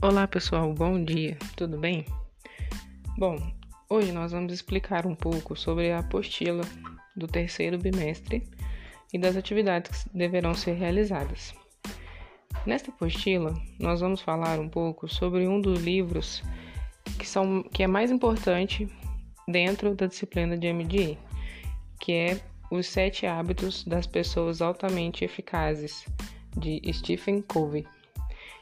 Olá pessoal, bom dia, tudo bem? Bom, hoje nós vamos explicar um pouco sobre a apostila do terceiro bimestre e das atividades que deverão ser realizadas. Nesta apostila, nós vamos falar um pouco sobre um dos livros que é mais importante dentro da disciplina de MDA, que é Os Sete Hábitos das Pessoas Altamente Eficazes, de Stephen Covey.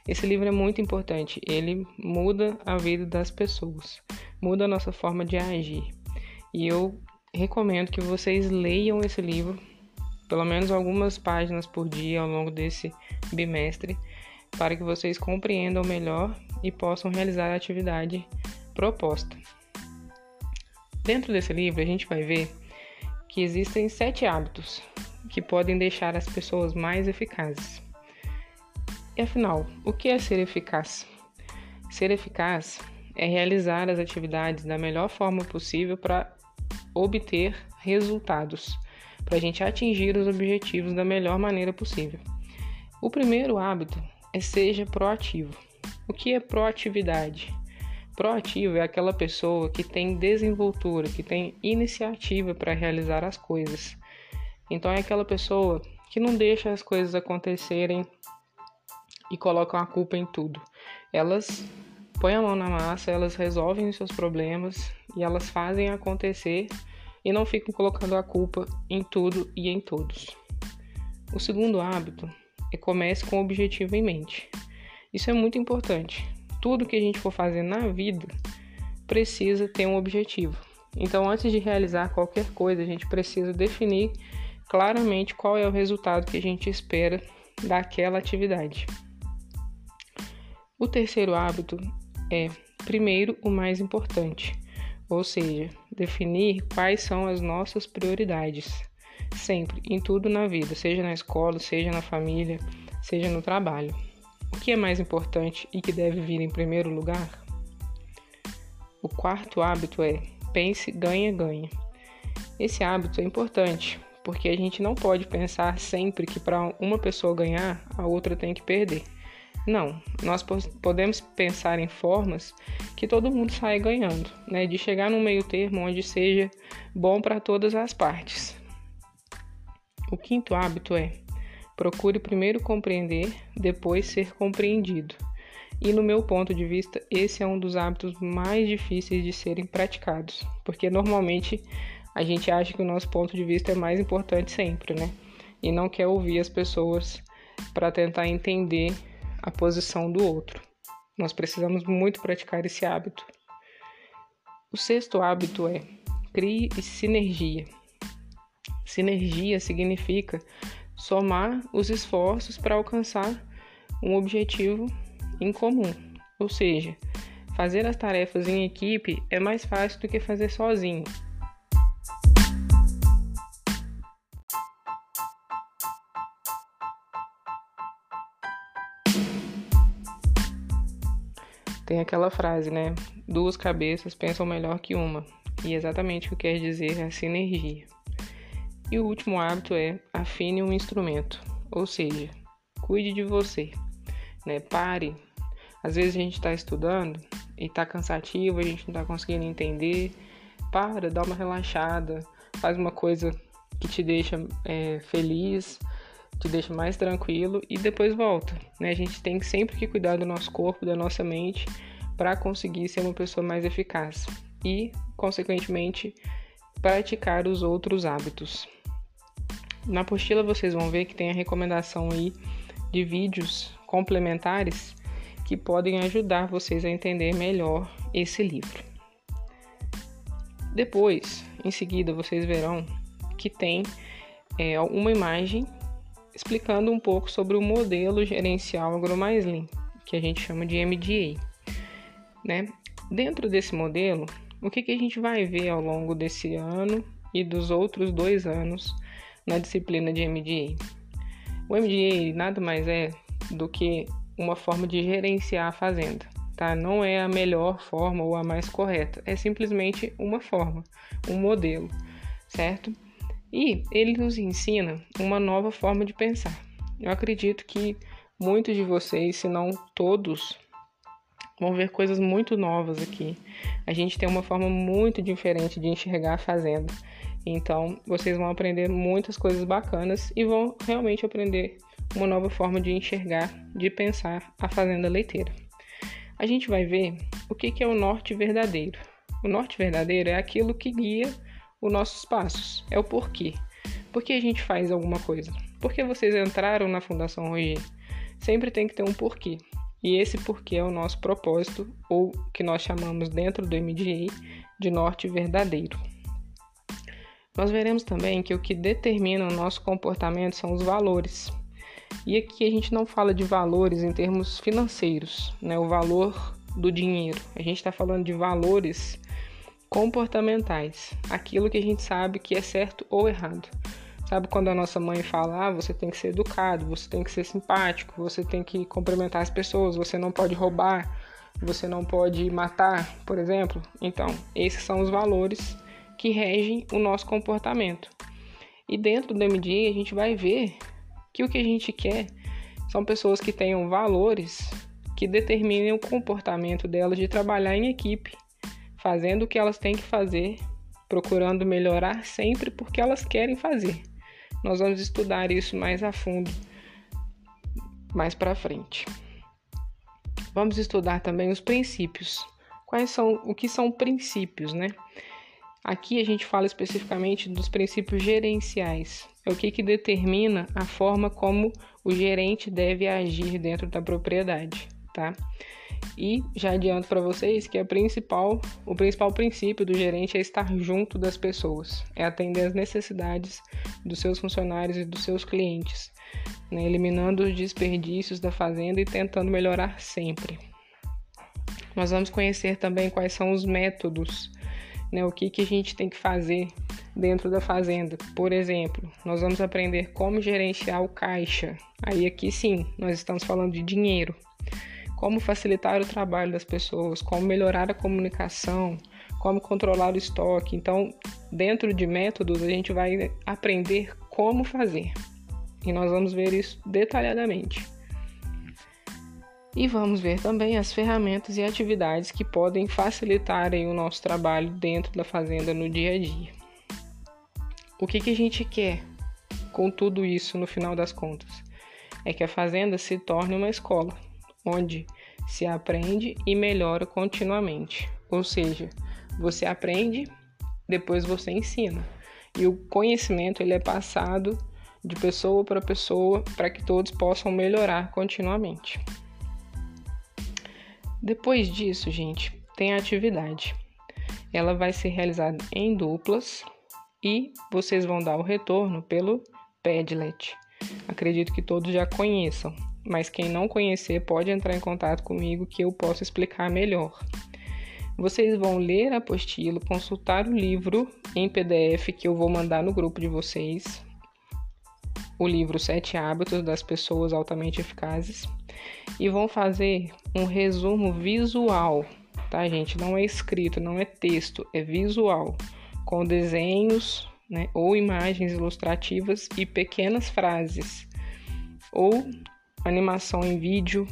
Esse livro é muito importante, ele muda a vida das pessoas, muda a nossa forma de agir. E eu recomendo que vocês leiam esse livro, pelo menos algumas páginas por dia ao longo desse bimestre, para que vocês compreendam melhor e possam realizar a atividade proposta. Dentro desse livro a gente vai ver que existem 7 hábitos que podem deixar as pessoas mais eficazes. E afinal, o que é ser eficaz? Ser eficaz é realizar as atividades da melhor forma possível para obter resultados, para a gente atingir os objetivos da melhor maneira possível. O primeiro hábito é seja proativo. O que é proatividade? Proativo é aquela pessoa que tem desenvoltura, que tem iniciativa para realizar as coisas. Então é aquela pessoa que não deixa as coisas acontecerem e colocam a culpa em tudo. Elas põem a mão na massa, elas resolvem os seus problemas e elas fazem acontecer e não ficam colocando a culpa em tudo e em todos. O segundo hábito é comece com o objetivo em mente. Isso é muito importante. Tudo que a gente for fazer na vida precisa ter um objetivo. Então, antes de realizar qualquer coisa, a gente precisa definir claramente qual é o resultado que a gente espera daquela atividade. O terceiro hábito é, primeiro, o mais importante, ou seja, definir quais são as nossas prioridades, sempre, em tudo na vida, seja na escola, seja na família, seja no trabalho. O que é mais importante e que deve vir em primeiro lugar? O quarto hábito é, pense, ganha, ganha. Esse hábito é importante, porque a gente não pode pensar sempre que para uma pessoa ganhar, a outra tem que perder. Não, nós podemos pensar em formas que todo mundo saia ganhando, né? De chegar num meio termo onde seja bom para todas as partes. O quinto hábito é, procure primeiro compreender, depois ser compreendido. E no meu ponto de vista, esse é um dos hábitos mais difíceis de serem praticados, porque normalmente a gente acha que o nosso ponto de vista é mais importante sempre, né? E não quer ouvir as pessoas para tentar entender a posição do outro. Nós precisamos muito praticar esse hábito. O sexto hábito é crie sinergia. Sinergia significa somar os esforços para alcançar um objetivo em comum. Ou seja, fazer as tarefas em equipe é mais fácil do que fazer sozinho. Tem aquela frase, né? 2 cabeças pensam melhor que uma. E exatamente o que quer dizer a sinergia. E o último hábito é afine um instrumento. Ou seja, cuide de você, né? Pare. Às vezes a gente está estudando e está cansativo, a gente não está conseguindo entender. Para, dá uma relaxada. Faz uma coisa que te deixa feliz, te deixa mais tranquilo e depois volta, né? A gente tem sempre que cuidar do nosso corpo, da nossa mente, para conseguir ser uma pessoa mais eficaz e, consequentemente, praticar os outros hábitos. Na apostila vocês vão ver que tem a recomendação aí de vídeos complementares que podem ajudar vocês a entender melhor esse livro. Depois, em seguida, vocês verão que tem uma imagem explicando um pouco sobre o modelo gerencial AgroMais Lean, que a gente chama de MDA. Né? Dentro desse modelo, o que a gente vai ver ao longo desse ano e dos outros 2 anos na disciplina de MDA? O MDA nada mais é do que uma forma de gerenciar a fazenda. Tá? Não é a melhor forma ou a mais correta, é simplesmente uma forma, um modelo, certo? E ele nos ensina uma nova forma de pensar. Eu acredito que muitos de vocês, se não todos, vão ver coisas muito novas aqui. A gente tem uma forma muito diferente de enxergar a fazenda. Então, vocês vão aprender muitas coisas bacanas e vão realmente aprender uma nova forma de enxergar, de pensar a fazenda leiteira. A gente vai ver o que é o norte verdadeiro. O norte verdadeiro é aquilo que guia os nossos passos, é o porquê. Por que a gente faz alguma coisa? Por que vocês entraram na Fundação Rogério? Sempre tem que ter um porquê. E esse porquê é o nosso propósito, ou que nós chamamos dentro do MDA de norte verdadeiro. Nós veremos também que o que determina o nosso comportamento são os valores. E aqui a gente não fala de valores em termos financeiros, né? O valor do dinheiro. A gente está falando de valores comportamentais, aquilo que a gente sabe que é certo ou errado. Sabe quando a nossa mãe fala, você tem que ser educado, você tem que ser simpático, você tem que cumprimentar as pessoas, você não pode roubar, você não pode matar, por exemplo? Então, esses são os valores que regem o nosso comportamento. E dentro do MDA a gente vai ver que o que a gente quer são pessoas que tenham valores que determinem o comportamento delas de trabalhar em equipe, fazendo o que elas têm que fazer, procurando melhorar sempre porque elas querem fazer. Nós vamos estudar isso mais a fundo, mais para frente. Vamos estudar também os princípios. O que são princípios, né? Aqui a gente fala especificamente dos princípios gerenciais. É o que determina a forma como o gerente deve agir dentro da propriedade, tá? E já adianto para vocês que o principal princípio do gerente é estar junto das pessoas, é atender às necessidades dos seus funcionários e dos seus clientes, né? Eliminando os desperdícios da fazenda e tentando melhorar sempre. Nós vamos conhecer também quais são os métodos, né? O que a gente tem que fazer dentro da fazenda. Por exemplo, nós vamos aprender como gerenciar o caixa. Aí aqui sim, nós estamos falando de dinheiro. Como facilitar o trabalho das pessoas, como melhorar a comunicação, como controlar o estoque. Então, dentro de métodos, a gente vai aprender como fazer. E nós vamos ver isso detalhadamente. E vamos ver também as ferramentas e atividades que podem facilitar o nosso trabalho dentro da fazenda no dia a dia. O que a gente quer com tudo isso, no final das contas? É que a fazenda se torne uma escola, onde se aprende e melhora continuamente. Ou seja, você aprende, depois você ensina. E o conhecimento ele é passado de pessoa para pessoa para que todos possam melhorar continuamente. Depois disso, gente, tem a atividade. Ela vai ser realizada em duplas e vocês vão dar o retorno pelo Padlet. Acredito que todos já conheçam. Mas quem não conhecer pode entrar em contato comigo que eu posso explicar melhor. Vocês vão ler a apostila, consultar o livro em PDF que eu vou mandar no grupo de vocês. O livro Os Sete Hábitos das Pessoas Altamente Eficazes. E vão fazer um resumo visual, tá, gente? Não é escrito, não é texto, é visual. Com desenhos, né, ou imagens ilustrativas e pequenas frases. Ou animação em vídeo,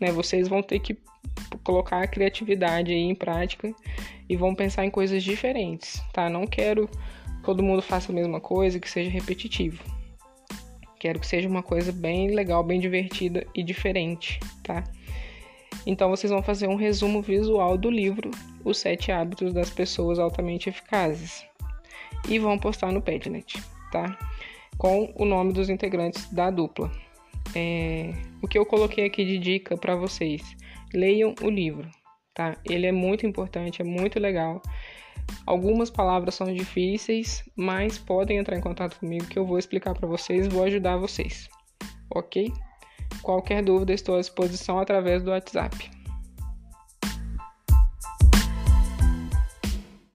né? Vocês vão ter que colocar a criatividade aí em prática e vão pensar em coisas diferentes, tá? Não quero que todo mundo faça a mesma coisa, que seja repetitivo. Quero que seja uma coisa bem legal, bem divertida e diferente, tá? Então, vocês vão fazer um resumo visual do livro Os Sete Hábitos das Pessoas Altamente Eficazes e vão postar no Padlet, tá? Com o nome dos integrantes da dupla. O que eu coloquei aqui de dica para vocês, leiam o livro, tá? Ele é muito importante, é muito legal. Algumas palavras são difíceis, mas podem entrar em contato comigo que eu vou explicar para vocês, vou ajudar vocês, ok? Qualquer dúvida, estou à disposição através do WhatsApp.